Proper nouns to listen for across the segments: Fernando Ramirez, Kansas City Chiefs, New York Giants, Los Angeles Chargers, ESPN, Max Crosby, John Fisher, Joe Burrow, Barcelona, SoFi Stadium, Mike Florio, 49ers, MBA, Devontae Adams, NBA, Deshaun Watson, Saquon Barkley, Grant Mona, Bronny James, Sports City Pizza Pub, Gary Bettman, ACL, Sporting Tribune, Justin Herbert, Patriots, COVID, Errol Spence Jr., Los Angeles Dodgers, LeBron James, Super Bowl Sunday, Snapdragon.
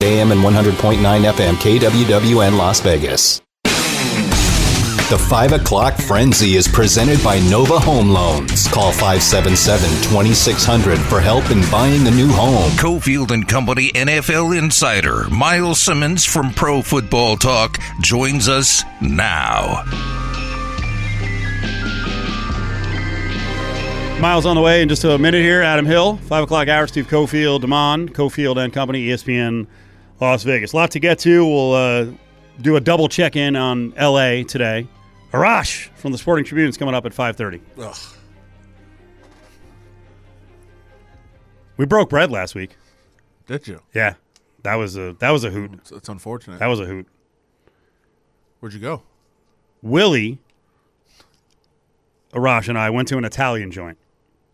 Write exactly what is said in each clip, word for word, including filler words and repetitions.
A M and one hundred point nine F M K W W N Las Vegas. The five o'clock Frenzy is presented by Nova Home Loans. Call five seven seven, two six zero zero for help in buying a new home. Cofield and Company N F L Insider Myles Simmons from Pro Football Talk joins us now. Miles on the way in just a minute here. Adam Hill, five o'clock hour, Steve Cofield, Damon, Cofield and Company, E S P N, Las Vegas. A lot to get to. We'll uh, do a double check-in on L A today. Arash from the Sporting Tribune is coming up at five thirty. Ugh. We broke bread last week. Did you? Yeah. That was a, that was a hoot. It's, it's unfortunate. That was a hoot. Where'd you go? Willie, Arash, and I went to an Italian joint.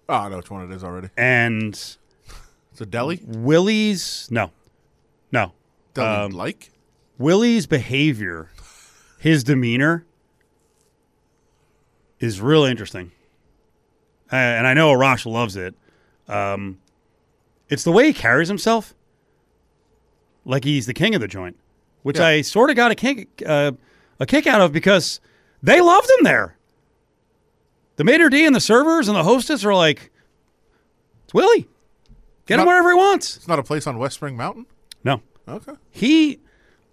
Oh, I know which one it is already. And it's a deli? Willie's no. No. Deli um, like? Willie's behavior, his demeanor is real interesting. Uh, and I know Arash loves it. Um, it's the way he carries himself. Like he's the king of the joint. Which yeah. I sort of got a kick uh, a kick out of because they loved him there. The maitre d' and the servers and the hostess are like, it's Willie. Get it's him not, wherever he wants. It's not a place on West Spring Mountain? No. Okay. He,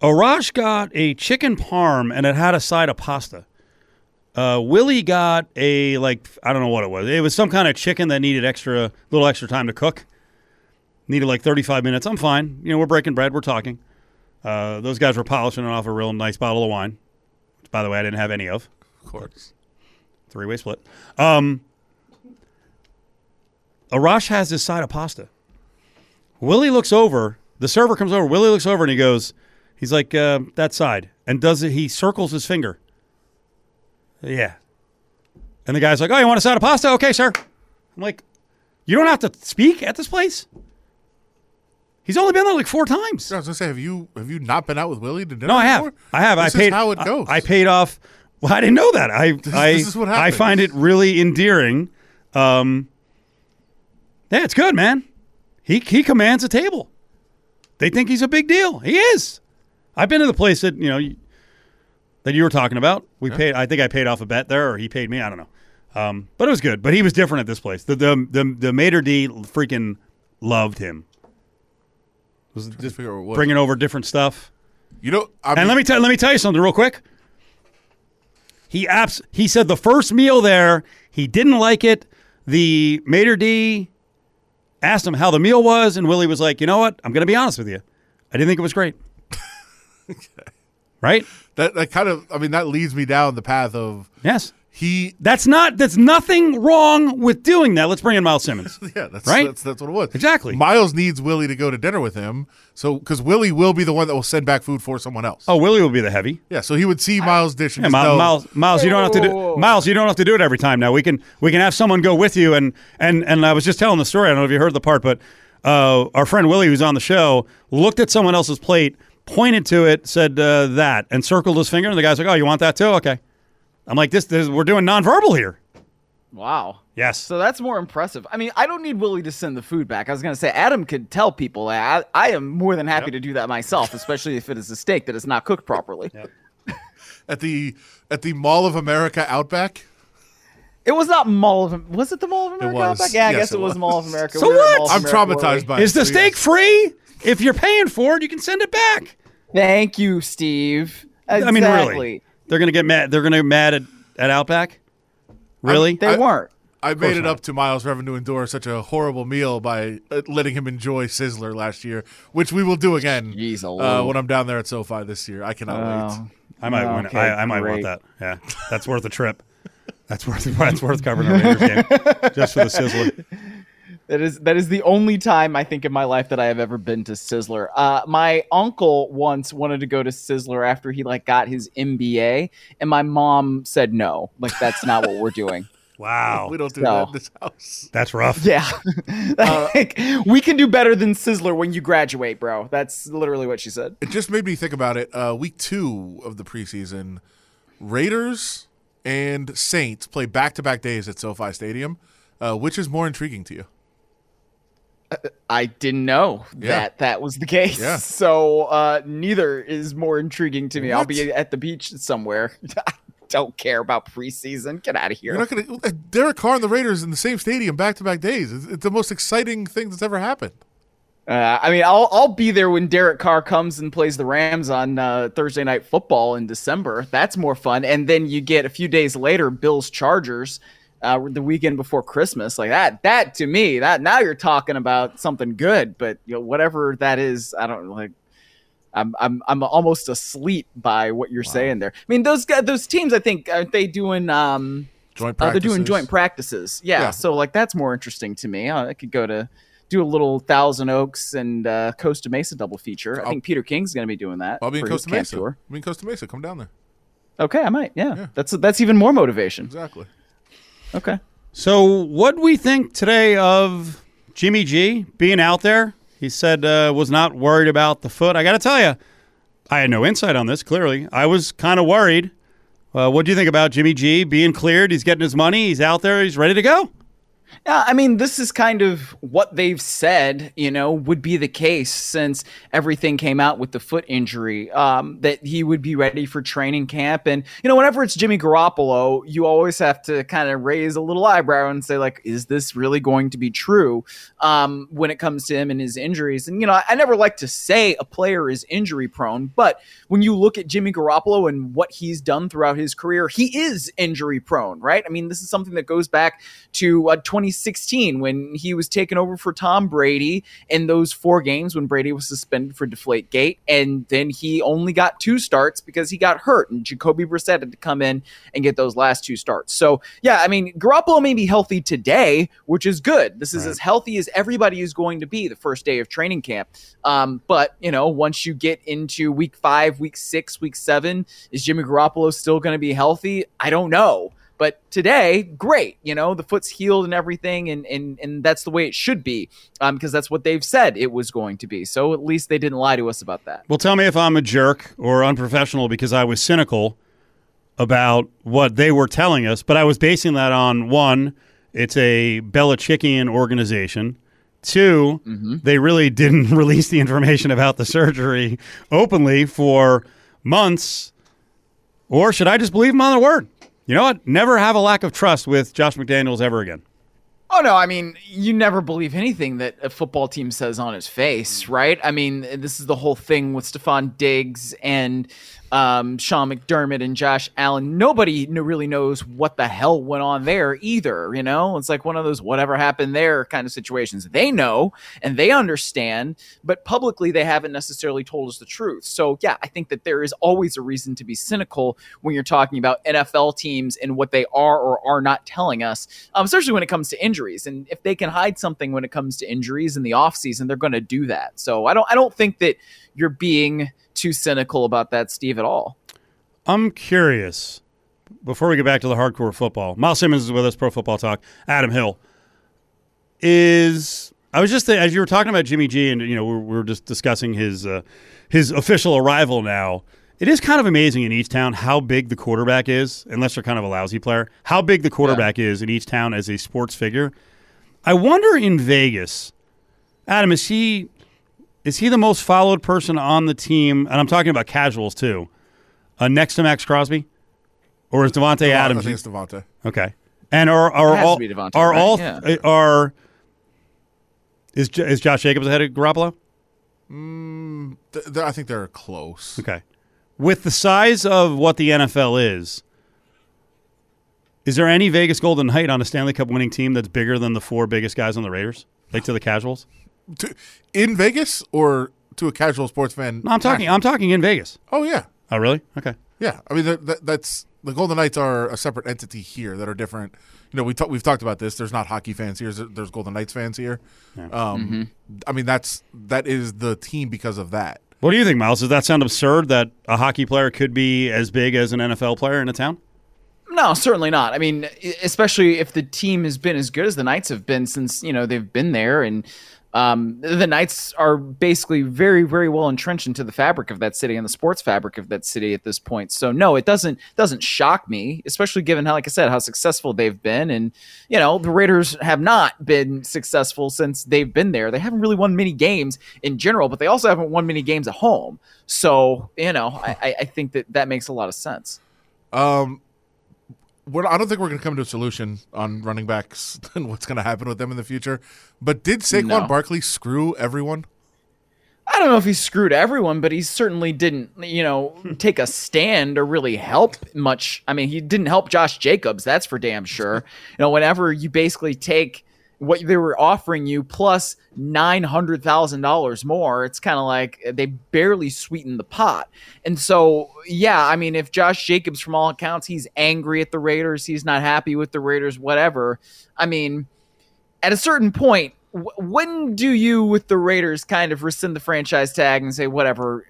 Arash got a chicken parm and it had a side of pasta. Uh, Willie got a, like, I don't know what it was. It was some kind of chicken that needed extra, little extra time to cook. Needed like thirty-five minutes. I'm fine. You know, we're breaking bread. We're talking. Uh, those guys were polishing it off a real nice bottle of wine, which, by the way, I didn't have any of. Of course. Three-way split. Um, Arash has his side of pasta. Willie looks over. The server comes over. Willie looks over and he goes, he's like, uh, that side. And does it, he circles his finger. Yeah. And the guy's like, oh, you want a side of pasta? Okay, sir. I'm like, you don't have to speak at this place? He's only been there like four times. I was going to say, have you have you not been out with Willie to dinner No, I have. Before? I have. This I paid, is how it goes. I, I paid off. Well, I didn't know that. I this, I, this is what I find it really endearing. Um, yeah, it's good, man. He he commands a table. They think he's a big deal. He is. I've been to the place that you know that you were talking about. We yeah. paid. I think I paid off a bet there, or he paid me. I don't know. Um, but it was good. But he was different at this place. The the the, the maitre d' freaking loved him. It was just bringing over different stuff. You know, I mean, and let me tell let me tell you something real quick. He abs- He said the first meal there, he didn't like it. The maitre d' asked him how the meal was, and Willie was like, you know what? I'm going to be honest with you. I didn't think it was great. Okay. Right? That, that kind of, I mean, that leads me down the path of. Yes. He. That's not, that's nothing wrong with doing that. Let's bring in Myles Simmons. yeah, that's, right? that's that's what it was. Exactly. Myles needs Willie to go to dinner with him, so because Willie will be the one that will send back food for someone else. Oh, Willie will be the heavy. Yeah, so he would see Myles dish. And yeah, Myles, Myles, Myles, you don't have to do Myles, you don't have to do it every time. Now we can we can have someone go with you. And and and I was just telling the story. I don't know if you heard the part, but uh, our friend Willie, who's on the show, looked at someone else's plate, pointed to it, said uh, that, and circled his finger. And the guy's like, "Oh, you want that too? Okay." I'm like, this, this, we're doing nonverbal here. Wow. Yes. So that's more impressive. I mean, I don't need Willie to send the food back. I was going to say, Adam could tell people. I, I am more than happy yep. to do that myself, especially if it is a steak that is not cooked properly. Yep. at the at the Mall of America Outback? It was not Mall of America. Was it the Mall of America Outback? Yeah, I yes, guess it was. was Mall of America. So we what? I'm America, traumatized by it. Is the so steak yes. free? If you're paying for it, you can send it back. Thank you, Steve. Exactly. I mean, really. They're gonna get mad. They're gonna get mad at, at Outback. Really? I, they I, weren't. I made it not. up to Myles for having to endure such a horrible meal by letting him enjoy Sizzler last year, which we will do again uh, when I'm down there at SoFi this year. I cannot oh. wait. I might oh, win. Okay, I, I might want that. Yeah, that's worth a trip. That's worth. That's worth covering a Raiders game just for the Sizzler. That is that is the only time I think in my life that I have ever been to Sizzler. Uh, my uncle once wanted to go to Sizzler after he like got his M B A, and my mom said no, like that's not what we're doing. Wow, we don't do so, that in this house. That's rough. Yeah, uh, like, we can do better than Sizzler when you graduate, bro. That's literally what she said. It just made me think about it. Uh, week two of the preseason, Raiders and Saints play back to back days at SoFi Stadium. Uh, which is more intriguing to you? I didn't know yeah. that that was the case. Yeah. So uh, neither is more intriguing to me. What? I'll be at the beach somewhere. I don't care about preseason. Get out of here. You're not going to Derek Carr and the Raiders in the same stadium back-to-back days. It's, it's the most exciting thing that's ever happened. Uh, I mean, I'll I'll be there when Derek Carr comes and plays the Rams on uh, Thursday Night Football in December. That's more fun. And then you get a few days later, Bills Chargers. Uh, the weekend before Christmas, like that, that to me, that now you're talking about something good, but you know, whatever that is, I don't like, I'm, I'm, I'm almost asleep by what you're wow. saying there. I mean, those guys, those teams, I think, aren't they doing, um, joint practices? Uh, they're doing joint practices. Yeah, yeah. So like, that's more interesting to me. I could go to do a little Thousand Oaks and uh, Costa Mesa double feature. I'll, I think Peter King's going to be doing that. I'll be in Costa Mesa. I'll be in Costa Mesa. Come down there. Okay. I might. Yeah. yeah. That's, that's even more motivation. Exactly. Okay. So what do we think today of Jimmy G being out there? He said uh, was not worried about the foot. I got to tell you, I had no insight on this, clearly. I was kind of worried. Uh, what do you think about Jimmy G being cleared? He's getting his money. He's out there. He's ready to go. Yeah, I mean, this is kind of what they've said, you know, would be the case since everything came out with the foot injury, um, that he would be ready for training camp. And, you know, whenever it's Jimmy Garoppolo, you always have to kind of raise a little eyebrow and say, like, is this really going to be true um, when it comes to him and his injuries? And, you know, I, I never like to say a player is injury prone, but when you look at Jimmy Garoppolo and what he's done throughout his career, he is injury prone, right? I mean, this is something that goes back to uh, twenty sixteen when he was taken over for Tom Brady in those four games when Brady was suspended for Deflategate, and then he only got two starts because he got hurt, and Jacoby Brissett had to come in and get those last two starts. So yeah, I mean, Garoppolo may be healthy today, which is good. This is right. as healthy as everybody is going to be the first day of training camp. Um, but you know, once you get into week five, week six, week seven, is Jimmy Garoppolo still going to be healthy? I don't know. But today, great, you know, the foot's healed and everything, and and and that's the way it should be, um, because that's what they've said it was going to be. So at least they didn't lie to us about that. Well, tell me if I'm a jerk or unprofessional because I was cynical about what they were telling us, but I was basing that on, one, it's a Belichickian organization. Two, mm-hmm. they really didn't release the information about the surgery openly for months. Or should I just believe them on their word? You know what? Never have a lack of trust with Josh McDaniels ever again. Oh, no. I mean, you never believe anything that a football team says on his face, right? I mean, this is the whole thing with Stephon Diggs and um, Sean McDermott and Josh Allen. Nobody really knows what the hell went on there either, you know? It's like one of those whatever happened there kind of situations. They know and they understand, but publicly they haven't necessarily told us the truth. So, yeah, I think that there is always a reason to be cynical when you're talking about N F L teams and what they are or are not telling us, um, especially when it comes to injury. And if they can hide something when it comes to injuries in the offseason, they're going to do that. So I don't I don't think that you're being too cynical about that, Steve, at all. I'm curious, before we get back to the hardcore football, Myles Simmons is with us, Pro Football Talk. Adam Hill is – I was just – as you were talking about Jimmy G and, you know, we were just discussing his uh, his official arrival now. It is kind of amazing in each town how big the quarterback is, unless you're kind of a lousy player, how big the quarterback yeah. is in each town as a sports figure. I wonder in Vegas, Adam, is he is he the most followed person on the team? And I'm talking about casuals too. Uh, next to Max Crosby? Or is Devontae Devon, Adams? I think it's Devontae. Okay. And are are all Devontae, are right? all yeah. are is is Josh Jacobs ahead of Garoppolo? Mm, th- th- I think they're close. Okay. With the size of what the N F L is, is there any Vegas Golden Knight on a Stanley Cup winning team that's bigger than the four biggest guys on the Raiders, like to the casuals? To, in Vegas or to a casual sports fan? No, I'm talking. Actually? I'm talking in Vegas. Oh yeah. Oh really? Okay. Yeah. I mean, that, that, that's the Golden Knights are a separate entity here that are different. You know, we talk, we've talked about this. There's not hockey fans here. There's Golden Knights fans here. Yeah. Um, mm-hmm. I mean, that's that is the team because of that. What do you think, Myles? Does that sound absurd that a hockey player could be as big as an N F L player in a town? No, certainly not. I mean, especially if the team has been as good as the Knights have been since, you know, they've been there. And Um, the Knights are basically very, very well entrenched into the fabric of that city and the sports fabric of that city at this point. So no, it doesn't doesn't shock me, especially given how, like I said, how successful they've been. And, you know, the Raiders have not been successful since they've been there. They haven't really won many games in general, but they also haven't won many games at home. So, you know, I, I think that that makes a lot of sense. Um, We're, I don't think we're going to come to a solution on running backs and what's going to happen with them in the future. But did Saquon no. Barkley screw everyone? I don't know if he screwed everyone, but he certainly didn't, you know, take a stand or really help much. I mean, he didn't help Josh Jacobs. That's for damn sure. You know, whenever you basically take what they were offering you plus nine hundred thousand dollars more, it's kind of like they barely sweetened the pot. And so, yeah, I mean, if Josh Jacobs, from all accounts, he's angry at the Raiders, he's not happy with the Raiders, whatever. I mean, at a certain point, w- when do you with the Raiders kind of rescind the franchise tag and say, whatever,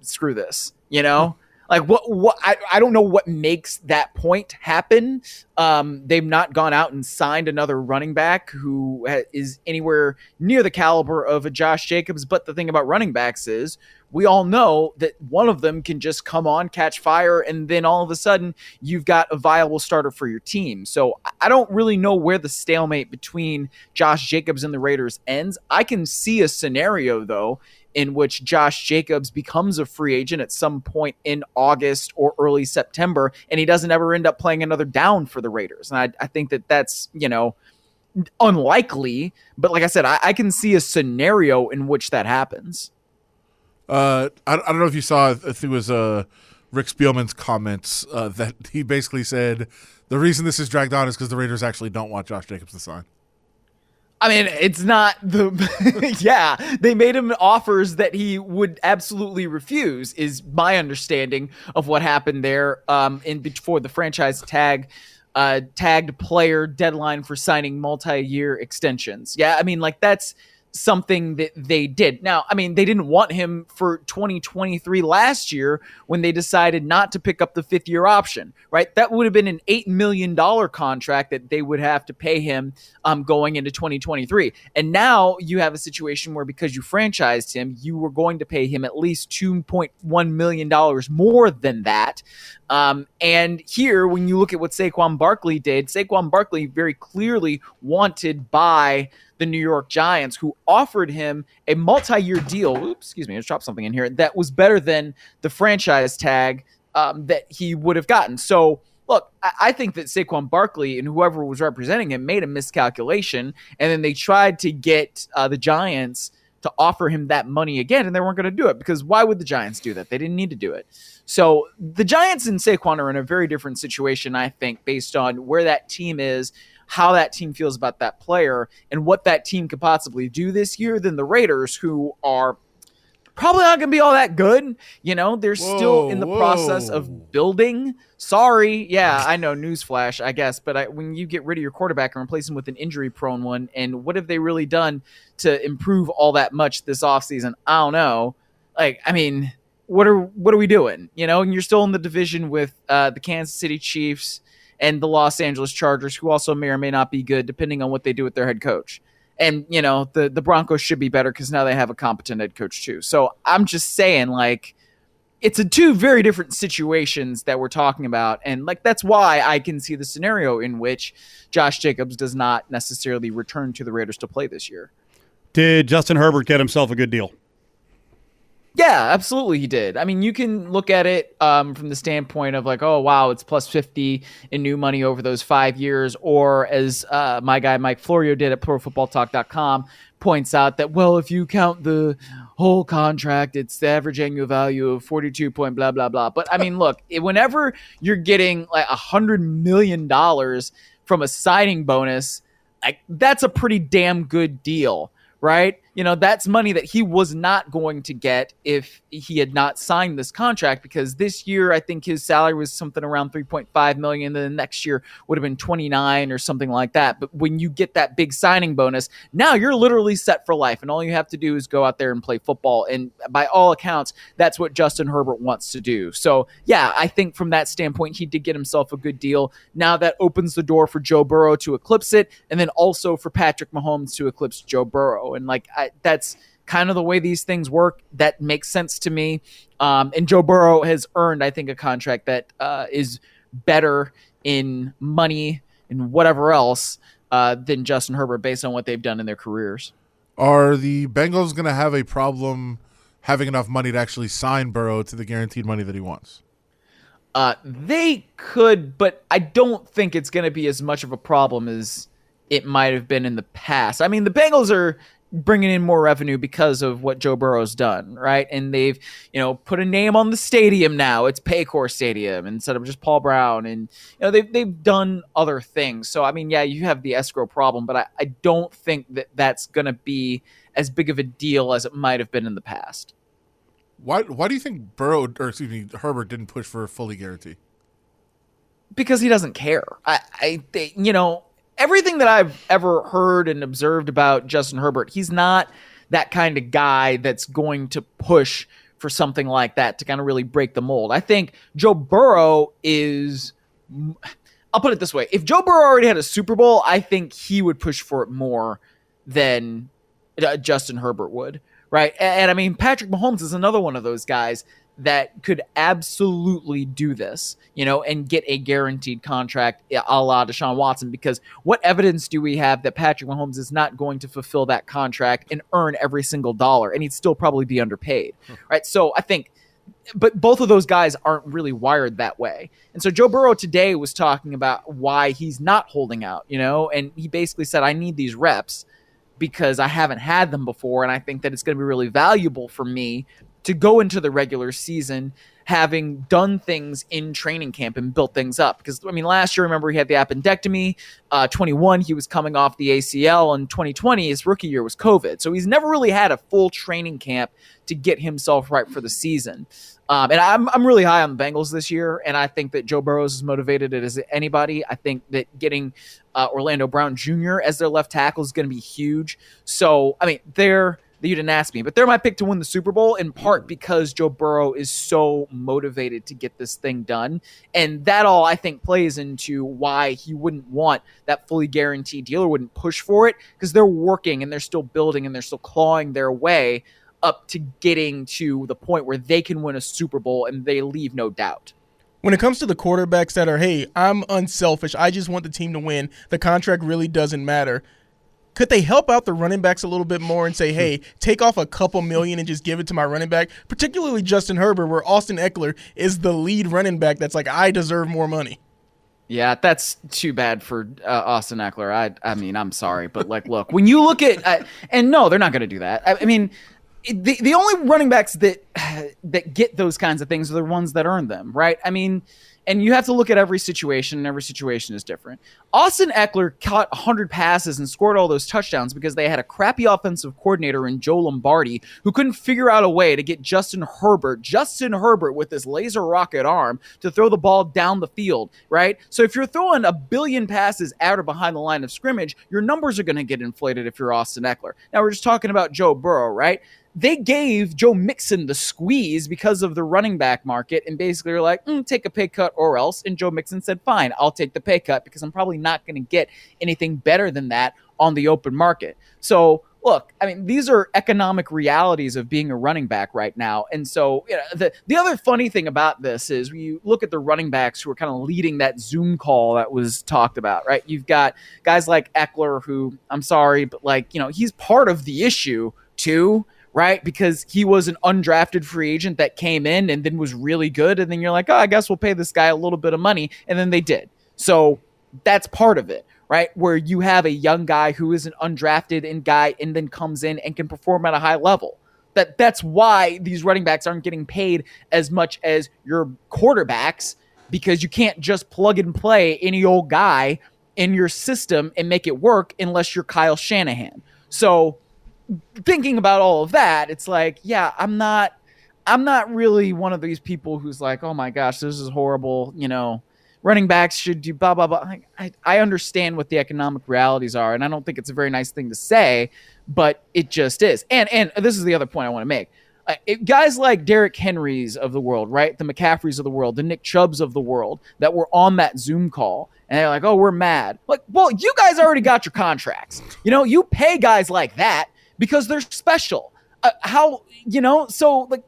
screw this, you know? Like what? What? I, I don't know what makes that point happen. Um, they've not gone out and signed another running back who ha- is anywhere near the caliber of a Josh Jacobs. But the thing about running backs is we all know that one of them can just come on, catch fire, and then all of a sudden you've got a viable starter for your team. So I don't really know where the stalemate between Josh Jacobs and the Raiders ends. I can see a scenario, though, in which Josh Jacobs becomes a free agent at some point in August or early September, and he doesn't ever end up playing another down for the Raiders. And I, I think that that's, you know, unlikely. But like I said, I, I can see a scenario in which that happens. Uh, I, I don't know if you saw, if it was uh, Rick Spielman's comments uh, that he basically said, the reason this is dragged on is because the Raiders actually don't want Josh Jacobs to sign. I mean, it's not the – yeah, they made him offers that he would absolutely refuse is my understanding of what happened there um, in before the franchise tag uh, tagged player deadline for signing multi-year extensions. Yeah, I mean, like that's something that they did. Now, I mean, they didn't want him for twenty twenty-three last year when they decided not to pick up the fifth-year option, right? That would have been an eight million dollars contract that they would have to pay him um, going into twenty twenty-three. And now you have a situation where because you franchised him, you were going to pay him at least two point one million dollars more than that. Um, and here, when you look at what Saquon Barkley did, Saquon Barkley very clearly wanted by the New York Giants, who offered him a multi-year deal. Oops, excuse me, I dropped something in here that was better than the franchise tag um, that he would have gotten. So, look, I-, I think that Saquon Barkley and whoever was representing him made a miscalculation, and then they tried to get uh, the Giants to offer him that money again, and they weren't going to do it because why would the Giants do that? They didn't need to do it. So the Giants and Saquon are in a very different situation, I think, based on where that team is, how that team feels about that player and what that team could possibly do this year than the Raiders, who are probably not going to be all that good. You know, they're whoa, still in the whoa. process of building. Sorry. Yeah, I know, newsflash, I guess. But I, when you get rid of your quarterback and replace him with an injury-prone one, and what have they really done to improve all that much this offseason? I don't know. Like, I mean, what are what are we doing? You know, and you're still in the division with uh, the Kansas City Chiefs and the Los Angeles Chargers, who also may or may not be good, depending on what they do with their head coach. And, you know, the, the Broncos should be better because now they have a competent head coach too. So I'm just saying, like, it's a two very different situations that we're talking about. And, like, that's why I can see the scenario in which Josh Jacobs does not necessarily return to the Raiders to play this year. Did Justin Herbert get himself a good deal? Yeah, absolutely he did. I mean, you can look at it um, from the standpoint of like, oh, wow, it's plus fifty in new money over those five years. Or as uh, my guy Mike Florio did at pro football talk dot com points out that, well, if you count the whole contract, it's the average annual value of forty-two point blah, blah, blah. But I mean, look, it, whenever you're getting like one hundred million dollars from a signing bonus, like, that's a pretty damn good deal, right? You know, that's money that he was not going to get if he had not signed this contract, because this year I think his salary was something around three point five million dollars. Then the next year would have been twenty-nine or something like that. But when you get that big signing bonus, now you're literally set for life. And all you have to do is go out there and play football. And by all accounts, that's what Justin Herbert wants to do. So, yeah, I think from that standpoint, he did get himself a good deal. Now that opens the door for Joe Burrow to eclipse it. And then also for Patrick Mahomes to eclipse Joe Burrow. And like, I, I, that's kind of the way these things work. That makes sense to me. Um, and Joe Burrow has earned, I think, a contract that uh, is better in money and whatever else uh, than Justin Herbert based on what they've done in their careers. Are the Bengals going to have a problem having enough money to actually sign Burrow to the guaranteed money that he wants? Uh, they could, but I don't think it's going to be as much of a problem as it might have been in the past. I mean, the Bengals are bringing in more revenue because of what Joe Burrow's done, right? And they've, you know, put a name on the stadium now. It's Paycor Stadium instead of just Paul Brown. And, you know, they've, they've done other things. So, I mean, yeah, you have the escrow problem, but I, I don't think that that's going to be as big of a deal as it might have been in the past. Why Why do you think Burrow, or excuse me, Herbert didn't push for a fully guarantee? Because he doesn't care. I, I they, you know, everything that I've ever heard and observed about Justin Herbert, he's not that kind of guy that's going to push for something like that to kind of really break the mold. I think Joe Burrow is, I'll put it this way. If Joe Burrow already had a Super Bowl, I think he would push for it more than uh, Justin Herbert would. Right. And, and I mean, Patrick Mahomes is another one of those guys that could absolutely do this, you know, and get a guaranteed contract a la Deshaun Watson, because what evidence do we have that Patrick Mahomes is not going to fulfill that contract and earn every single dollar? And he'd still probably be underpaid. Hmm. Right. So I think, but both of those guys aren't really wired that way. And so Joe Burrow today was talking about why he's not holding out, you know, and he basically said, I need these reps because I haven't had them before, and I think that it's going to be really valuable for me to go into the regular season having done things in training camp and built things up. Because, I mean, last year, remember, he had the appendectomy. Uh, twenty-one, he was coming off the A C L. And twenty twenty, his rookie year was COVID. So he's never really had a full training camp to get himself right for the season. Um, and I'm I'm really high on the Bengals this year, and I think that Joe Burrow is as motivated as anybody. I think that getting uh, Orlando Brown Junior as their left tackle is going to be huge. So, I mean, they're – you didn't ask me, but they're my pick to win the Super Bowl, in part because Joe Burrow is so motivated to get this thing done. And that all, I think, plays into why he wouldn't want that fully guaranteed deal or wouldn't push for it, because they're working and they're still building and they're still clawing their way up to getting to the point where they can win a Super Bowl and they leave no doubt. When it comes to the quarterbacks that are, hey, I'm unselfish, I just want the team to win, the contract really doesn't matter, could they help out the running backs a little bit more and say, hey, take off a couple million and just give it to my running back, particularly Justin Herbert, where Austin Ekeler is the lead running back that's like, I deserve more money? Yeah, that's too bad for uh, Austin Ekeler. I I mean, I'm sorry, but like, look, when you look at uh, – and no, they're not going to do that. I, I mean – The the only running backs that that get those kinds of things are the ones that earn them, right? I mean, and you have to look at every situation, and every situation is different. Austin Ekeler caught one hundred passes and scored all those touchdowns because they had a crappy offensive coordinator in Joe Lombardi who couldn't figure out a way to get Justin Herbert, Justin Herbert with this laser rocket arm, to throw the ball down the field, right? So if you're throwing a billion passes out or behind the line of scrimmage, your numbers are going to get inflated if you're Austin Ekeler. Now, we're just talking about Joe Burrow, right? They gave Joe Mixon the squeeze because of the running back market and basically were like, mm, take a pay cut or else. And Joe Mixon said, fine, I'll take the pay cut because I'm probably not going to get anything better than that on the open market. So, look, I mean, these are economic realities of being a running back right now. And so, you know, the, the other funny thing about this is when you look at the running backs who are kind of leading that Zoom call that was talked about, right? You've got guys like Ekeler who, I'm sorry, but like, you know, he's part of the issue too, right? Because he was an undrafted free agent that came in and then was really good. And then you're like, oh, I guess we'll pay this guy a little bit of money. And then they did. So that's part of it, right? Where you have a young guy who is an undrafted in guy and then comes in and can perform at a high level. That That's why these running backs aren't getting paid as much as your quarterbacks, because you can't just plug and play any old guy in your system and make it work unless you're Kyle Shanahan. So thinking about all of that, it's like, yeah, I'm not, I'm not really one of these people who's like, oh my gosh, this is horrible. You know, running backs should do blah, blah, blah. I, I understand what the economic realities are. And I don't think it's a very nice thing to say, but it just is. And, and this is the other point I want to make. Uh, it, guys like Derrick Henrys of the world, right? The McCaffreys of the world, the Nick Chubbs of the world that were on that Zoom call. And they're like, oh, we're mad. Like, well, you guys already got your contracts. You know, you pay guys like that because they're special. Uh, how, you know, so like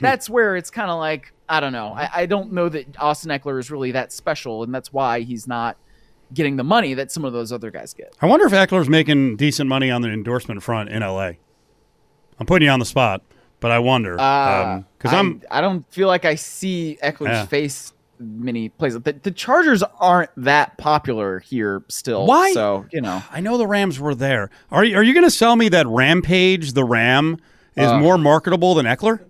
that's where it's kind of like, I don't know. I, I don't know that Austin Ekeler is really that special, and that's why he's not getting the money that some of those other guys get. I wonder if Eckler's making decent money on the endorsement front in L A. I'm putting you on the spot, but I wonder. Uh, um, I, I'm, I don't feel like I see Eckler's yeah. face many places. The, the Chargers aren't that popular here still. Why? So, you know. I know the Rams were there. Are you, are you going to sell me that Rampage the Ram is uh, more marketable than Ekeler?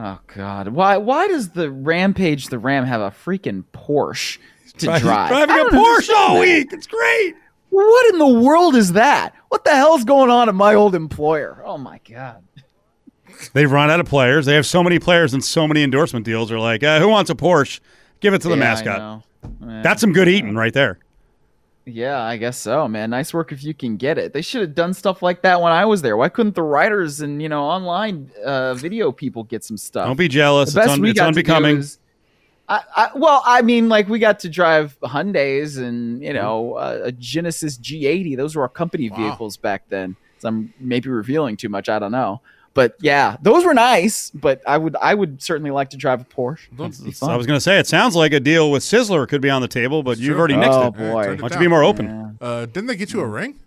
Oh, God. Why Why does the Rampage the Ram have a freaking Porsche to drive? Driving a Porsche all week. It's great. What in the world is that? What the hell's going on at my old employer? Oh, my God. They've run out of players. They have so many players and so many endorsement deals. They're like, uh, who wants a Porsche? Give it to the yeah, mascot. Yeah, that's some good eating right there. Yeah, I guess so, man. Nice work if you can get it. They should have done stuff like that when I was there. Why couldn't the writers and, you know, online uh, video people get some stuff? Don't be jealous. The it's un- it's unbecoming. I, I, well, I mean, like, we got to drive Hyundais and, you know, uh, a Genesis G eighty. Those were our company wow. vehicles back then. So I'm maybe revealing too much. I don't know. But, yeah, those were nice, but I would I would certainly like to drive a Porsche. I was going to say, it sounds like a deal with Sizzler could be on the table, but it's you've true. already nixed oh, it. Boy. Why don't you be more open? Yeah. Uh, didn't they get you a ring?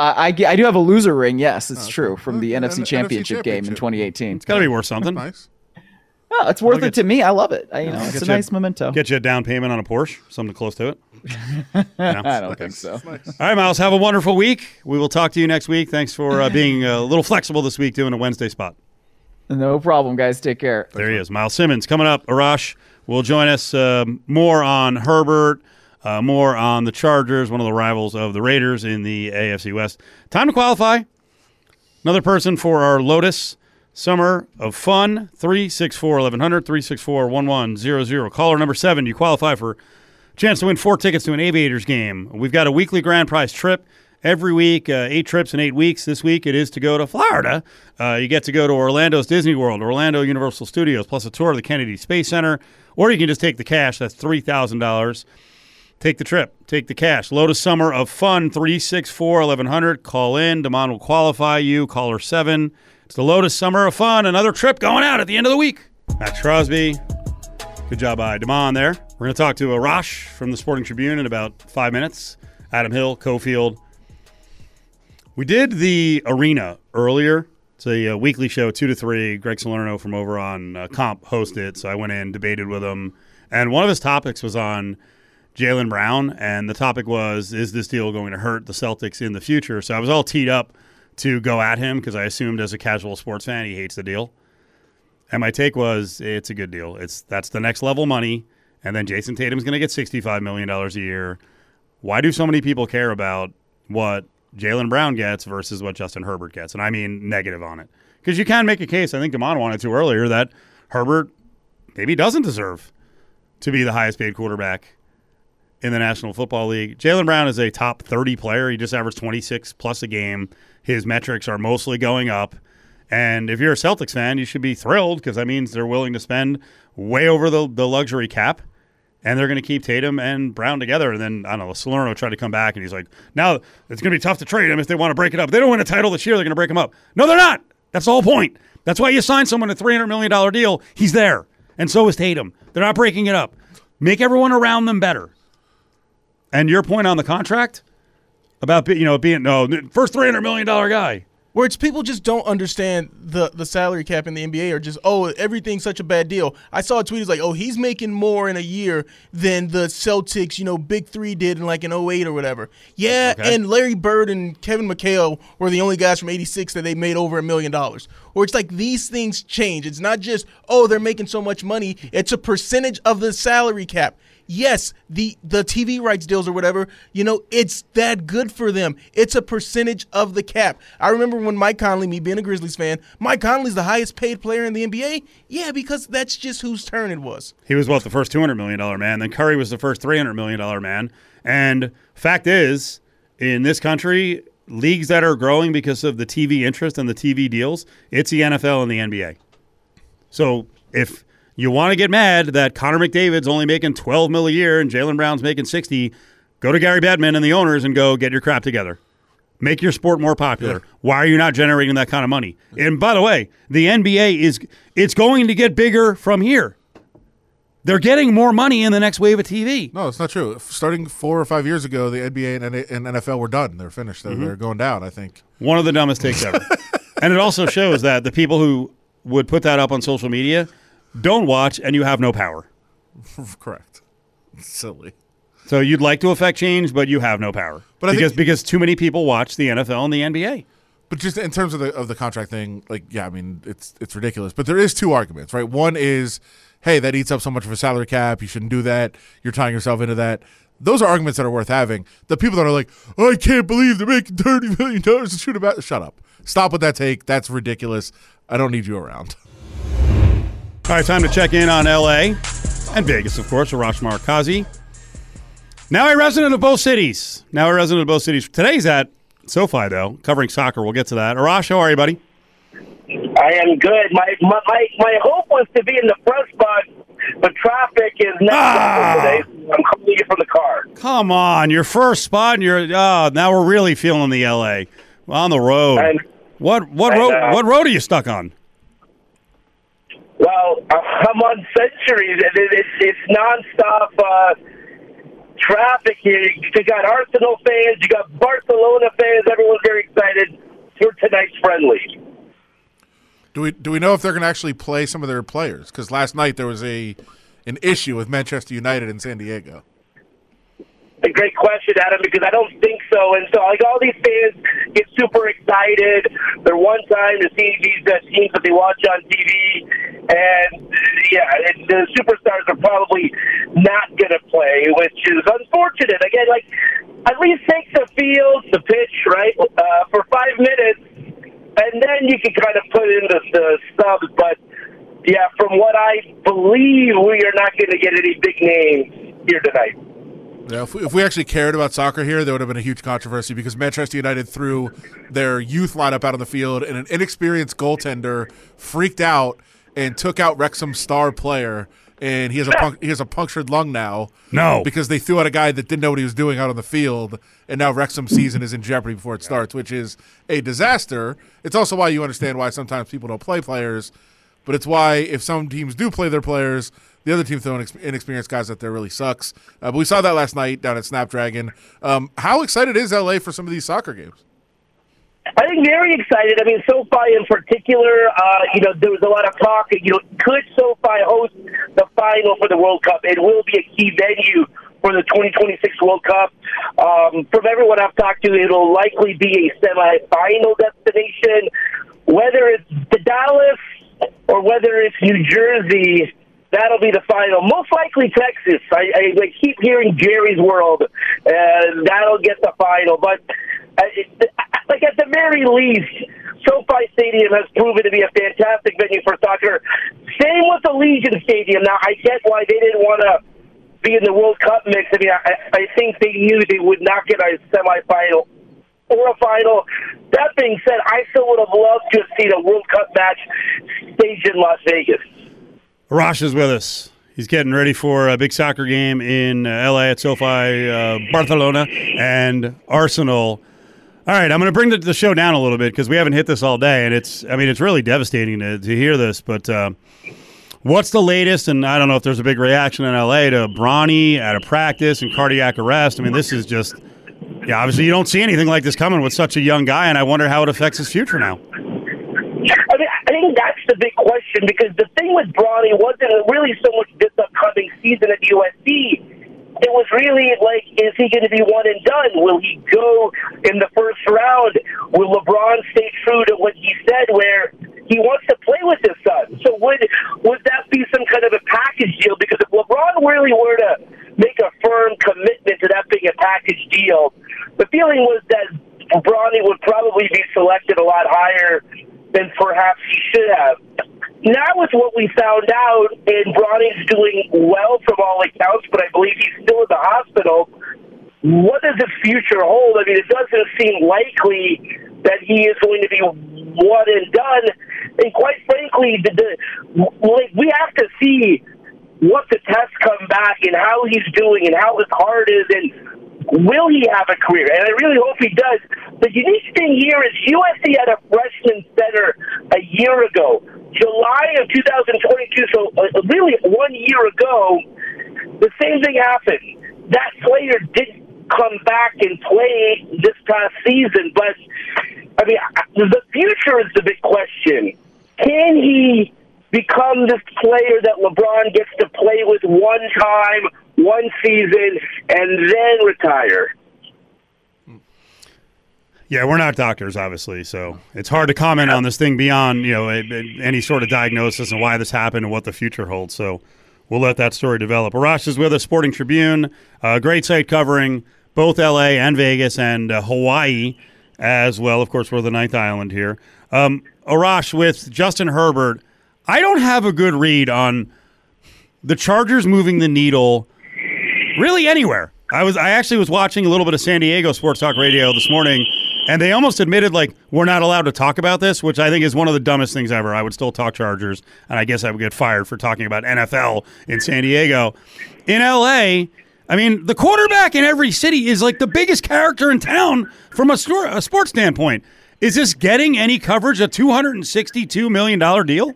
I, I, I do have a loser ring, yes, it's oh, true, from uh, the uh, N F C Championship game in twenty eighteen. It's got to be worth something. That's nice. No, it's worth it to me. I love it. I, you know, it's a nice memento. Get you a down payment on a Porsche, something close to it. No, I don't think so. All right, Myles, have a wonderful week. We will talk to you next week. Thanks for uh, being a little flexible this week, doing a Wednesday spot. No problem, guys. Take care. There he is, Myles Simmons. Coming up, Arash will join us um, more on Herbert, uh, more on the Chargers, one of the rivals of the Raiders in the A F C West. Time to qualify. Another person for our Lotus Summer of Fun, three six four, eleven hundred, three six four, eleven hundred. Caller number seven, you qualify for a chance to win four tickets to an Aviators game. We've got a weekly grand prize trip every week, uh, eight trips in eight weeks. This week it is to go to Florida. Uh, you get to go to Orlando's Disney World, Orlando Universal Studios, plus a tour of the Kennedy Space Center, or you can just take the cash. That's three thousand dollars. Take the trip. Take the cash. Lotus Summer of Fun, three six four, eleven hundred. Call in. Damon will qualify you. Caller seven. It's the Lotus Summer of Fun. Another trip going out at the end of the week. Max Crosby. Good job by Damon there. We're going to talk to Arash from the Sporting Tribune in about five minutes. Adam Hill, Cofield. We did the arena earlier. It's a uh, weekly show, two to three. Greg Salerno from over on uh, Comp hosted it, so I went in, debated with him. And one of his topics was on Jaylen Brown, and the topic was, is this deal going to hurt the Celtics in the future? So I was all teed up to go at him because I assumed as a casual sports fan he hates the deal. And my take was, it's a good deal. It's that's the next level money, and then Jayson Tatum's going to get sixty-five million dollars a year. Why do so many people care about what Jaylen Brown gets versus what Justin Herbert gets? And I mean negative on it. Because you can make a case, I think Damon wanted to earlier, that Herbert maybe doesn't deserve to be the highest paid quarterback in the National Football League. Jaylen Brown is a top thirty player. He just averaged twenty-six plus a game. His metrics are mostly going up. And if you're a Celtics fan, you should be thrilled because that means they're willing to spend way over the, the luxury cap, and they're going to keep Tatum and Brown together. And then, I don't know, Salerno tried to come back, and he's like, now it's going to be tough to trade him if they want to break it up. If they don't win a title this year, they're going to break him up. No, they're not. That's the whole point. That's why you sign someone to a three hundred million dollars deal. He's there. And so is Tatum. They're not breaking it up. Make everyone around them better. And your point on the contract about, you know, being no first three hundred million dollars guy. Which people just don't understand the, the salary cap in the N B A, or just, oh, everything's such a bad deal. I saw a tweet, it was like, oh, he's making more in a year than the Celtics, you know, Big Three did in like an oh eight or whatever. Yeah, okay. And Larry Bird and Kevin McHale were the only guys from eighty-six that they made over a million dollars. Or it's like these things change. It's not just, oh, they're making so much money. It's a percentage of the salary cap. Yes, the, the T V rights deals or whatever, you know, it's that good for them. It's a percentage of the cap. I remember when Mike Conley, me being a Grizzlies fan, Mike Conley's the highest paid player in the N B A. Yeah, because that's just whose turn it was. He was, what, the first two hundred million dollars man. Then Curry was the first three hundred million dollars man. And fact is, in this country, leagues that are growing because of the T V interest and the T V deals, it's the N F L and the N B A. So if you want to get mad that Connor McDavid's only making twelve mil a year and Jaylen Brown's making sixty, go to Gary Bettman and the owners and go get your crap together. Make your sport more popular. Yeah. Why are you not generating that kind of money? And by the way, the N B A is it's going to get bigger from here. They're getting more money in the next wave of T V. No, it's not true. Starting four or five years ago, the N B A and N F L were done. They're finished. They're, mm-hmm. they're going down, I think. One of the dumbest takes ever. And it also shows that the people who would put that up on social media don't watch and you have no power. Correct. Silly. So you'd like to affect change, but you have no power. But I because think, because too many people watch the N F L and the N B A. But just in terms of the of the contract thing, like, yeah, I mean, it's it's ridiculous. But there is two arguments, right? One is, hey, that eats up so much of a salary cap. You shouldn't do that. You're tying yourself into that. Those are arguments that are worth having. The people that are like, I can't believe they're making thirty million dollars to shoot about. Shut up. Stop with that take. That's ridiculous. I don't need you around. All right, time to check in on L A and Vegas, of course. Arash Markazi, now a resident of both cities. Now a resident of both cities. Today's at SoFi, though, covering soccer. We'll get to that. Arash, how are you, buddy? I am good. My my my, my hope was to be in the press box, but traffic is not ah. today. I'm calling you from the car. Come on, your first spot, and you're oh, now we're really feeling the L A on the road. I'm, what what I road know. What road are you stuck on? Well, I'm on Century. It, it, it's it's nonstop uh, traffic here. You got Arsenal fans, you got Barcelona fans. Everyone's very excited for tonight's friendly. Do we do we know if they're going to actually play some of their players? Because last night there was a an issue with Manchester United in San Diego. A great question, Adam, because I don't think so. And so, like, all these fans get super excited. They're one time to see these uh, teams that they watch on T V. And, yeah, and the superstars are probably not going to play, which is unfortunate. Again, like, at least take the field, the pitch, right, uh, for five minutes. And then you can kind of put in the, the subs. But, yeah, from what I believe, we are not going to get any big names here tonight. Yeah, if we, if we actually cared about soccer here, there would have been a huge controversy because Manchester United threw their youth lineup out on the field, and an inexperienced goaltender freaked out and took out Wrexham's star player, and he has a punct- he has a punctured lung now. No, because they threw out a guy that didn't know what he was doing out on the field, and now Wrexham's season is in jeopardy before it starts, which is a disaster. It's also why you understand why sometimes people don't play players, but it's why if some teams do play their players, the other team throwing inexperienced guys out there really sucks. Uh, but we saw that last night down at Snapdragon. Um, how excited is L A for some of these soccer games? I think very excited. I mean, SoFi in particular, uh, you know, there was a lot of talk. You know, could SoFi host the final for the World Cup? It will be a key venue for the twenty twenty-six World Cup. Um, from everyone I've talked to, it'll likely be a semi-final destination. Whether it's the Dallas or whether it's New Jersey, that'll be the final. Most likely Texas. I, I, I keep hearing Jerry's World. Uh, that'll get the final. But uh, it, like at the very least, SoFi Stadium has proven to be a fantastic venue for soccer. Same with Allegiant Stadium. Now, I get why they didn't want to be in the World Cup mix. I mean, I, I think they knew they would not get a semifinal or a final. That being said, I still would have loved to have seen a World Cup match staged in Las Vegas. Arash is with us. He's getting ready for a big soccer game in L A at SoFi, uh, Barcelona, and Arsenal. All right, I'm going to bring the, the show down a little bit because we haven't hit this all day, and it's I mean, it's really devastating to, to hear this, but uh, what's the latest? And I don't know if there's a big reaction in L A to Bronny out of practice and cardiac arrest. I mean, this is just – yeah, obviously you don't see anything like this coming with such a young guy, and I wonder how it affects his future now. I mean, I think that's the big question because the thing with Bronny wasn't really so much this upcoming season at U S C. It was really like, is he going to be one and done? Will he go in the first round? Will LeBron stay true to what he said where he wants to play with his son? So would would that be some kind of a package deal? Because if LeBron really were to make a firm commitment to that being a package deal, the feeling was that Bronny would probably be selected a lot higher than perhaps he should have. Now with what we found out, and Bronny's doing well from all accounts, but I believe he's still in the hospital, what does the future hold? I mean, it doesn't seem likely that he is going to be one and done. And quite frankly, the, the, like, we have to see what the tests come back and how he's doing and how his heart is and will he have a career. And I really hope he does. The unique thing here is U S C had a freshman center a year ago, July of two thousand twenty-two, so really one year ago, the same thing happened. That player didn't come back and play this past season, but, I mean, the future is the big question. Can he become this player that LeBron gets to play with one time, one season, and then retire? Yeah, we're not doctors, obviously, so it's hard to comment on this thing beyond, you know, any sort of diagnosis and why this happened and what the future holds. So we'll let that story develop. Arash is with us, Sporting Tribune, a great site covering both L A and Vegas and uh, Hawaii as well. Of course, we're the ninth island here. Um, Arash, with Justin Herbert, I don't have a good read on the Chargers moving the needle really anywhere. I was I actually was watching a little bit of San Diego Sports Talk Radio this morning, and they almost admitted, like, we're not allowed to talk about this, which I think is one of the dumbest things ever. I would still talk Chargers, and I guess I would get fired for talking about N F L in San Diego. In L A, I mean, the quarterback in every city is, like, the biggest character in town from a, store, a sports standpoint. Is this getting any coverage, a two hundred sixty-two million dollars deal?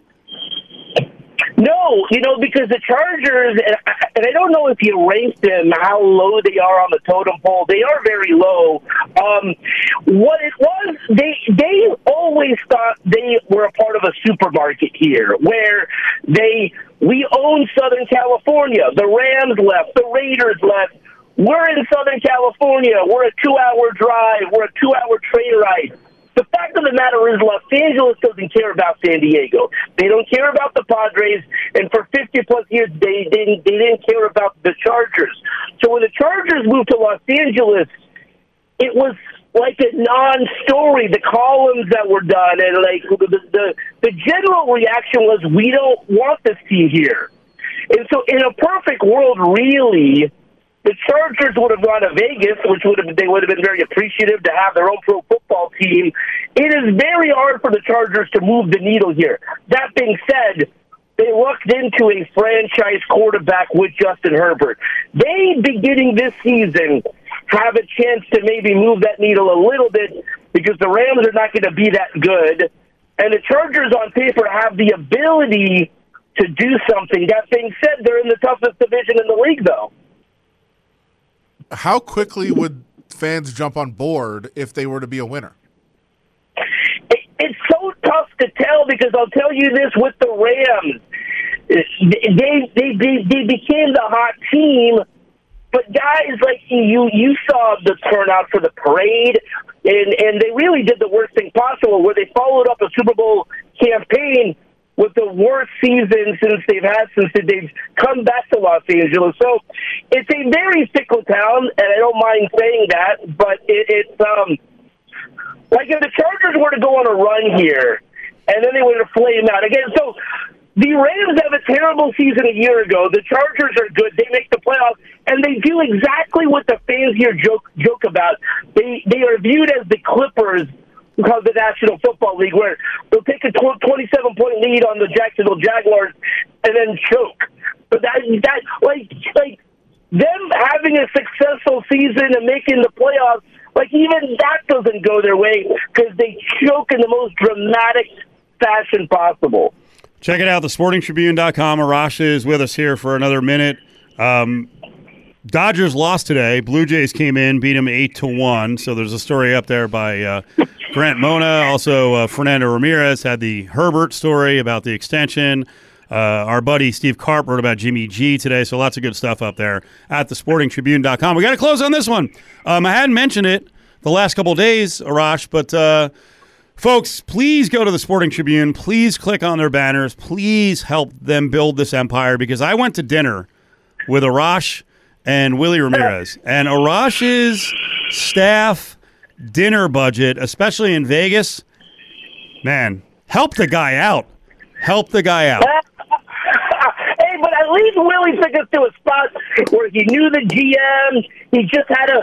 No, you know, because the Chargers, and I, and I don't know if you rank them, how low they are on the totem pole. They are very low. Um, what it was, they they always thought they were a part of a supermarket here, where they we own Southern California. The Rams left. The Raiders left. We're in Southern California. We're a two-hour drive. We're a two-hour train ride. The fact of the matter is Los Angeles doesn't care about San Diego. They don't care about the Padres, and for fifty-plus years, they didn't, they didn't care about the Chargers. So when the Chargers moved to Los Angeles, it was like a non-story. The columns that were done, and like the, the, the general reaction was, we don't want this team here. And so in a perfect world, really, the Chargers would have gone to Vegas, which would have they would have been very appreciative to have their own pro football team. It is very hard for the Chargers to move the needle here. That being said, they lucked into a franchise quarterback with Justin Herbert. They, beginning this season, have a chance to maybe move that needle a little bit because the Rams are not going to be that good. And the Chargers on paper have the ability to do something. That being said, they're in the toughest division in the league, though. How quickly would fans jump on board if they were to be a winner? It, it's so tough to tell because I'll tell you this with the Rams. They, they, they, they became the hot team, but guys, like you, you saw the turnout for the parade, and, and they really did the worst thing possible where they followed up a Super Bowl campaign with the worst season since they've had since they've come back to Los Angeles. So it's a very fickle town, and I don't mind saying that, but it, it's um, like if the Chargers were to go on a run here, and then they were to flame out again. So the Rams have a terrible season a year ago. The Chargers are good. They make the playoffs, and they do exactly what the fans here joke joke about. They they are viewed as the Clippers of the National Football League, where they'll take a twenty-seven point lead on the Jacksonville Jaguars and then choke. But that, that like, like them having a successful season and making the playoffs, like even that doesn't go their way because they choke in the most dramatic fashion possible. Check it out, the sporting tribune dot com. Arash is with us here for another minute. Um, Dodgers lost today. Blue Jays came in, beat them eight to one. So there's a story up there by uh, Grant Mona. Also, uh, Fernando Ramirez had the Herbert story about the extension. Uh, our buddy Steve Karp wrote about Jimmy G today. So lots of good stuff up there at the sporting tribune dot com. We got to close on this one. Um, I hadn't mentioned it the last couple of days, Arash, but uh, folks, please go to the Sporting Tribune. Please click on their banners. Please help them build this empire because I went to dinner with Arash and Willie Ramirez. And Arash's staff dinner budget, especially in Vegas, man, help the guy out. Help the guy out. Hey, but at least Willie took us to a spot where he knew the G M. He just had to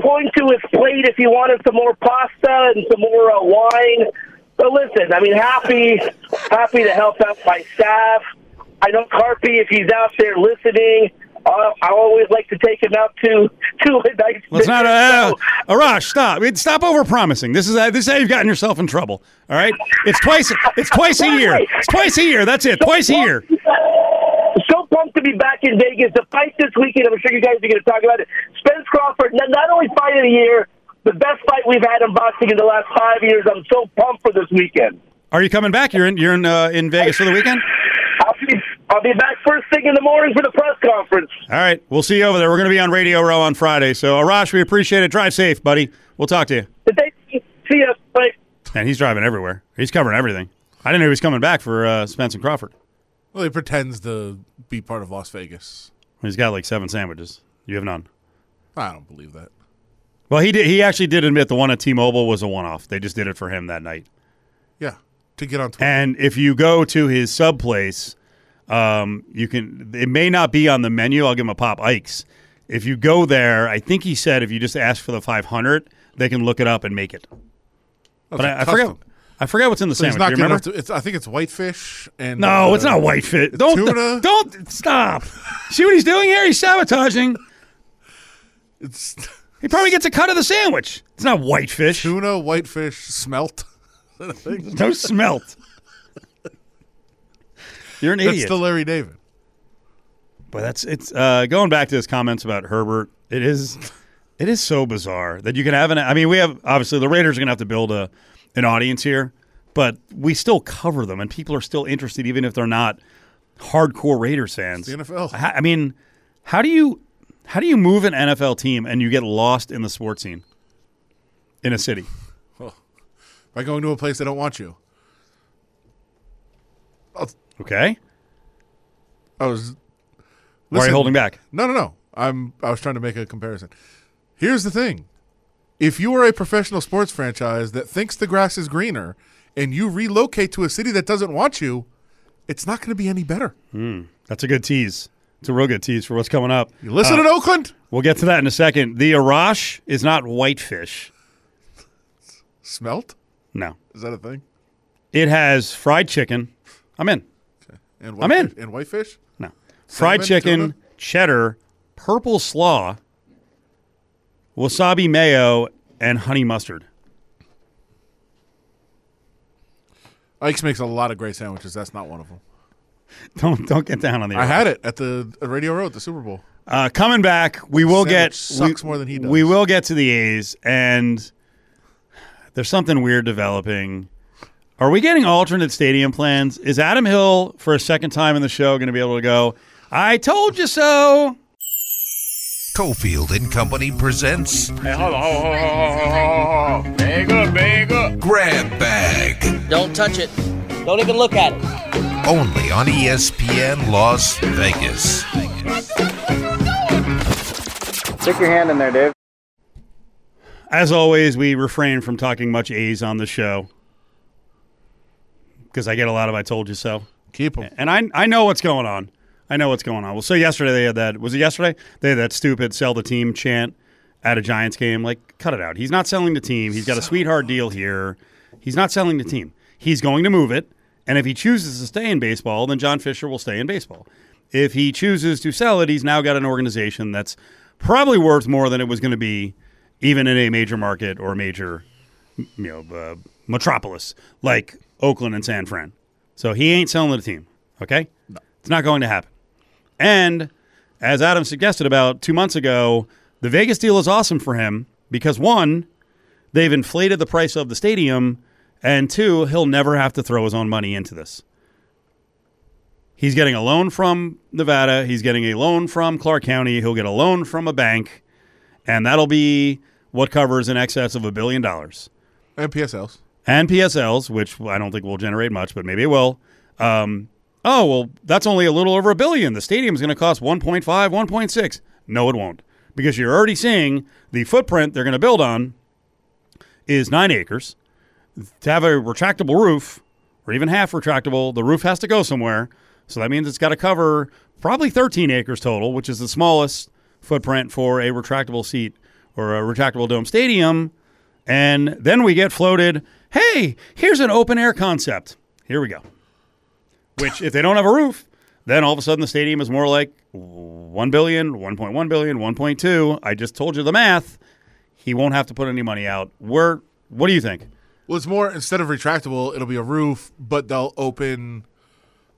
point to his plate if he wanted some more pasta and some more uh, wine. So listen, I mean, happy, happy to help out my staff. I know Carpy, if he's out there listening, Uh, I always like to take him out to to a nice. Let's not, uh, uh, Arash, stop! Stop over-promising. This is uh, this is how you've gotten yourself in trouble. All right, it's twice. It's twice a year. It's twice a year. That's it. So twice pumped, a year. So pumped to be back in Vegas. The fight this weekend. I'm sure you guys are going to talk about it. Spence Crawford, not, not only fight of the year, the best fight we've had in boxing in the last five years. I'm so pumped for this weekend. Are you coming back? You're in. You're in. Uh, in Vegas for the weekend. I'll be back first thing in the morning for the press conference. All right. We'll see you over there. We're going to be on Radio Row on Friday. So, Arash, we appreciate it. Drive safe, buddy. We'll talk to you. Thank you. See you. Bye. Man, he's driving everywhere. He's covering everything. I didn't know he was coming back for uh, Spence and Crawford. Well, he pretends to be part of Las Vegas. He's got like seven sandwiches. You have none. I don't believe that. Well, he did. He actually did admit the one at T-Mobile was a one-off. They just did it for him that night. Yeah, to get on Twitter. And if you go to his sub place... Um, you can. It may not be on the menu. I'll give him a pop. Ike's. If you go there, I think he said if you just ask for the five hundred, they can look it up and make it. That's but I, I forget. I forget what's in the so sandwich. He's not Do you remember? To, it's, I think it's whitefish and no, uh, it's not whitefish. Don't tuna. Don't stop. See what he's doing here? He's sabotaging. It's. He probably gets a cut of the sandwich. It's not whitefish. Tuna, whitefish, smelt. No smelt. You're an idiot. That's the Larry David. But that's it's uh, going back to his comments about Herbert. It is, it is so bizarre that you can have an. I mean, we have obviously the Raiders are going to have to build a an audience here, but we still cover them, and people are still interested, even if they're not hardcore Raiders fans. It's the N F L. I, I mean, how do you how do you move an N F L team and you get lost in the sports scene in a city? Well, by going to a place they don't want you. I'll, Okay. I was. Why are you holding back? No, no, no. I'm. I was trying to make a comparison. Here's the thing: if you are a professional sports franchise that thinks the grass is greener, and you relocate to a city that doesn't want you, it's not going to be any better. Mm, that's a good tease. It's a real good tease for what's coming up. You listen uh, to Oakland. We'll get to that in a second. The Arash is not whitefish. Smelt? No. Is that a thing? It has fried chicken. I'm in. And white I'm in. Fish, and whitefish? No. Salmon, fried chicken, tuna? Cheddar, purple slaw, wasabi mayo, and honey mustard. Ike's makes a lot of great sandwiches. That's not one of them. Don't don't get down on the. I had it at the at Radio Row at the Super Bowl. Uh, coming back, we will get sucks we, more than he does. We will get to the A's, and there's something weird developing. Are we getting alternate stadium plans? Is Adam Hill, for a second time in the show, going to be able to go, I told you so? Cofield and Company presents... Hey, hold on, hold on, hold on. Bag up, bag up. Grab Bag. Don't touch it. Don't even look at it. Only on E S P N Las Vegas. Stick your hand in there, Dave. As always, we refrain from talking much A's on the show. Because I get a lot of I told you so. Keep them. And I I know what's going on. I know what's going on. Well, so yesterday they had that. Was it yesterday? They had that stupid sell the team chant at a Giants game. Like, cut it out. He's not selling the team. He's got a sweetheart deal here. He's not selling the team. He's going to move it. And if he chooses to stay in baseball, then John Fisher will stay in baseball. If he chooses to sell it, he's now got an organization that's probably worth more than it was going to be even in a major market or major, you know, uh, metropolis. Like... Oakland and San Fran. So he ain't selling the team, okay? No. It's not going to happen. And as Adam suggested about two months ago, the Vegas deal is awesome for him because, one, they've inflated the price of the stadium, and, two, he'll never have to throw his own money into this. He's getting a loan from Nevada. He's getting a loan from Clark County. He'll get a loan from a bank, and that'll be what covers in excess of a billion dollars. And P S Ls. And P S Ls, which I don't think will generate much, but maybe it will. Um, oh, well, that's only a little over a billion. The stadium's going to cost one point five, one point six. No, it won't. Because you're already seeing the footprint they're going to build on is nine acres. To have a retractable roof, or even half retractable, the roof has to go somewhere. So that means it's got to cover probably thirteen acres total, which is the smallest footprint for a retractable seat or a retractable dome stadium. And then we get floated... Hey, here's an open-air concept. Here we go. Which, if they don't have a roof, then all of a sudden the stadium is more like, one billion dollars, one point one billion dollars, one point two billion dollars. I just told you the math. He won't have to put any money out. We're, what do you think? Well, it's more, instead of retractable, it'll be a roof, but they'll open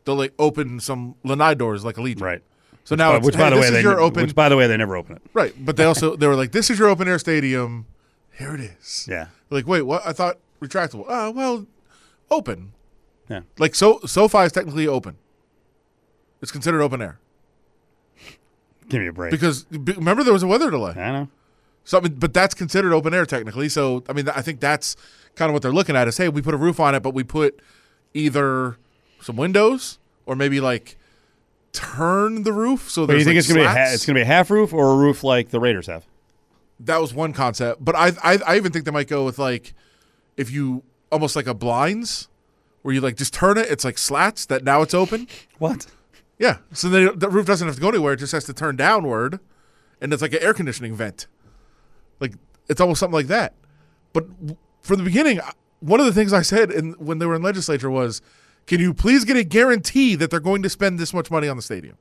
they'll like open some lanai doors like a Legion. Right. So which now by, it's, which, hey, by the way, they ne- open- which by the way they never open it. Right. But they also they were like, this is your open air stadium. Here it is. Yeah. Like, wait, what? I thought retractable. Oh, well, open. Yeah. Like, so SoFi is technically open. It's considered open air. Give me a break. Because remember there was a weather delay. I know. So, I mean, but that's considered open air technically. So, I mean, I think that's kind of what they're looking at is, hey, we put a roof on it, but we put either some windows or maybe like turn the roof. So there's, do you think like it's going to be a ha- it's going to be a half roof or a roof like the Raiders have? That was one concept, but I, I I even think they might go with like if you almost like a blinds where you like just turn it. It's like slats that now it's open. What? Yeah, so they, the roof doesn't have to go anywhere; it just has to turn downward, and it's like an air conditioning vent. Like it's almost something like that. But w- from the beginning, one of the things I said in, when they were in legislature was, "Can you please get a guarantee that they're going to spend this much money on the stadium?"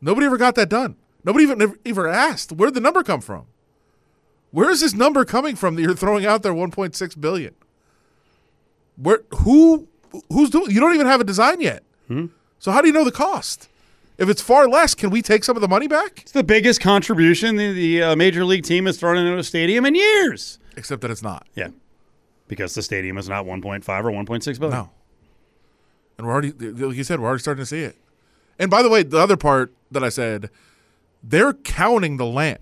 Nobody ever got that done. Nobody even ever, ever asked where'd the number come from. Where is this number coming from that you're throwing out there? one point six billion dollars. Where who who's doing? You don't even have a design yet. Hmm? So how do you know the cost? If it's far less, can we take some of the money back? It's the biggest contribution the, the uh, major league team has thrown into a stadium in years. Except that it's not. Yeah, because the stadium is not one point five or one point six billion dollars. No. And we're already, like you said, we're already starting to see it. And by the way, the other part that I said, they're counting the land.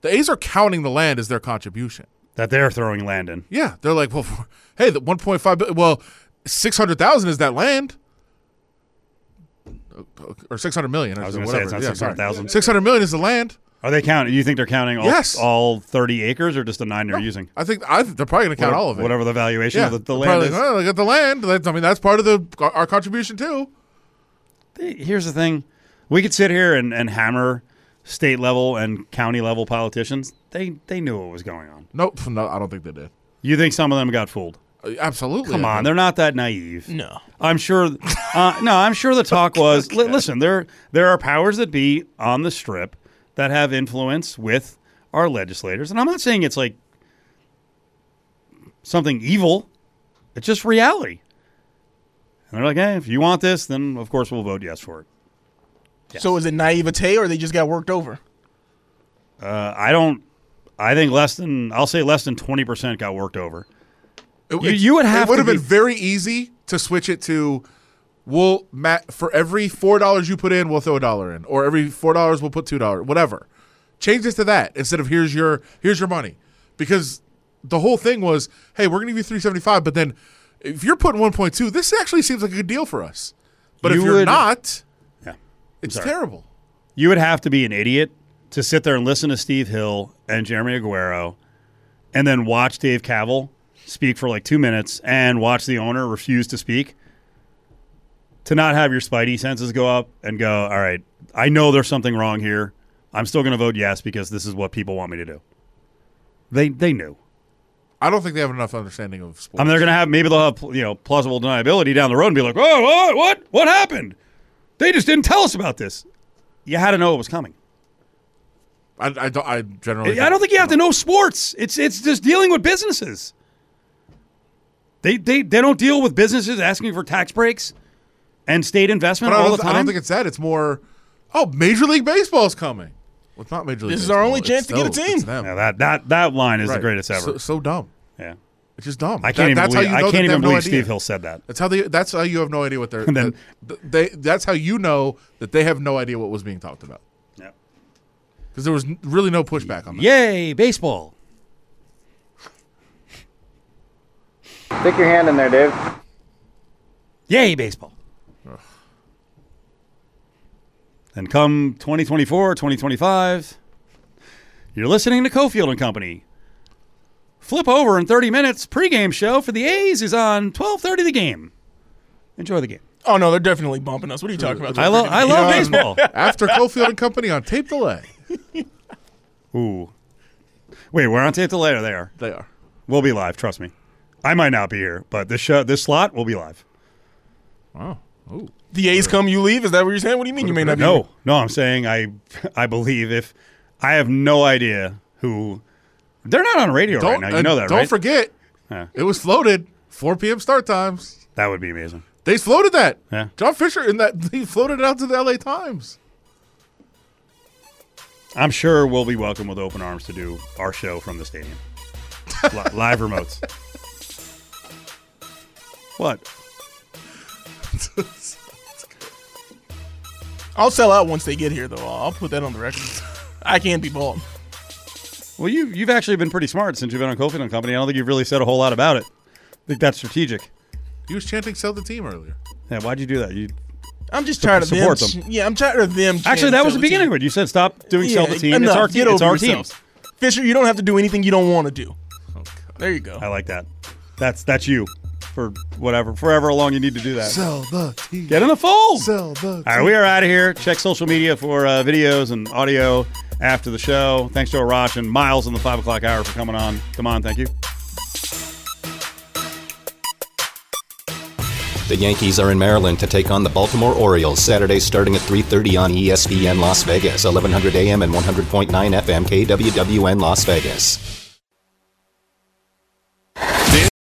The A's are counting the land as their contribution. That they're throwing land in. Yeah, they're like, well, for, hey, the one point five billion dollars, well, six hundred thousand dollars is that land. Or six hundred million. Or I was going to say it's not yeah, six hundred thousand. Six hundred million is the land. Are they counting? You think they're counting all, yes. all thirty acres or just the nine they're no, using? I think I, they're probably going to count what, all of it, whatever the valuation yeah, of the, the land probably, is. Oh, they got the land. That's, I mean, that's part of the our contribution too. Here's the thing: we could sit here and, and hammer state level and county level politicians. They they knew what was going on. Nope, no, I don't think they did. You think some of them got fooled? Absolutely. Come on, they're not that naive. No, I'm sure. Uh, no, I'm sure the talk was. Okay. Li- listen, there there are powers that be on the strip that have influence with our legislators, and I'm not saying it's like something evil. It's just reality. And they're like, hey, if you want this, then of course we'll vote yes for it. Yes. So is it naivete, or they just got worked over? Uh, I don't. I think less than I'll say less than twenty percent got worked over. It, you, you would have. It would have be, been very easy to switch it to, we'll Matt, for every four dollars you put in, we'll throw a dollar in, or every four dollars we'll put two dollars, whatever. Change this to that instead of here's your here's your money, because the whole thing was, hey, we're gonna give you three seventy five, but then if you're putting one point two, this actually seems like a good deal for us. But you if you're would, not, yeah, it's sorry. terrible. You would have to be an idiot to sit there and listen to Steve Hill and Jeremy Aguero, and then watch Dave Cavill speak for like two minutes and watch the owner refuse to speak, to not have your spidey senses go up and go, all right, I know there's something wrong here. I'm still going to vote yes because this is what people want me to do. They they knew. I don't think they have enough understanding of sports. I mean, they're going to have, maybe they'll have, you know, plausible deniability down the road and be like, oh, oh, what? What happened? They just didn't tell us about this. You had to know it was coming. I, I, don't, I generally I don't think you have to know sports. It's, it's just dealing with businesses. They, they they don't deal with businesses asking for tax breaks and state investment all the time. I don't think it's that. It's more, oh, Major League Baseball is coming. Well, it's not Major League Baseball. This is our only chance to get a team. Yeah, that, that, that line is the greatest ever. So, so dumb. Yeah. It's just dumb. I can't even believe Steve Hill said that. That's how they, that's how you have no idea what they're then, that, they that's how you know that they have no idea what was being talked about. Yeah. Because there was really no pushback on that. Yay, baseball. Stick your hand in there, Dave. Yay, baseball. Ugh. And come twenty twenty-four, twenty twenty-five, you're listening to Cofield and Company. Flip over in thirty minutes. Pregame show for the A's is on twelve thirty The Game. Enjoy the game. Oh, no, they're definitely bumping us. What are you talking about? I, lo- I love on, baseball. After Cofield and Company on tape delay. Ooh. Wait, we're on tape delay or they are? They are. We'll be live, trust me. I might not be here, but this show, this slot will be live. Wow. Ooh. The A's come, you leave? Is that what you're saying? What do you mean you may not be? No, no, I'm saying I I believe if I have no idea who – they're not on radio don't, right now. You uh, know that, don't right? Don't forget, yeah. It was floated, four p.m. start times. That would be amazing. They floated that. Yeah. John Fisher, in that he floated it out to the L A Times. I'm sure we'll be welcome with open arms to do our show from the stadium. L- live remotes. What? I'll sell out once they get here, though. I'll put that on the record. I can't be bought. Well, you, you've actually been pretty smart since you've been on Cofield and Company. I don't think you've really said a whole lot about it. I think that's strategic. You was chanting "Sell the Team" earlier. Yeah, why'd you do that? You. I'm just tired of them. them. Yeah, I'm tired of them. Actually, that was the beginning of it. You said stop doing yeah, "Sell the Team." Enough. It's our, get it's over our team. Fisher, you don't have to do anything you don't want to do. Oh, there you go. I like that. That's that's you. For whatever, forever long you need to do that. Sell the team. Get in the fold. Sell the team. All right, we are out of here. Check social media for uh, videos and audio after the show. Thanks to Arash and Myles in the five o'clock hour for coming on. Come on, thank you. The Yankees are in Maryland to take on the Baltimore Orioles Saturday starting at three thirty on E S P N Las Vegas, eleven hundred a.m. and one hundred point nine F M K W W N Las Vegas.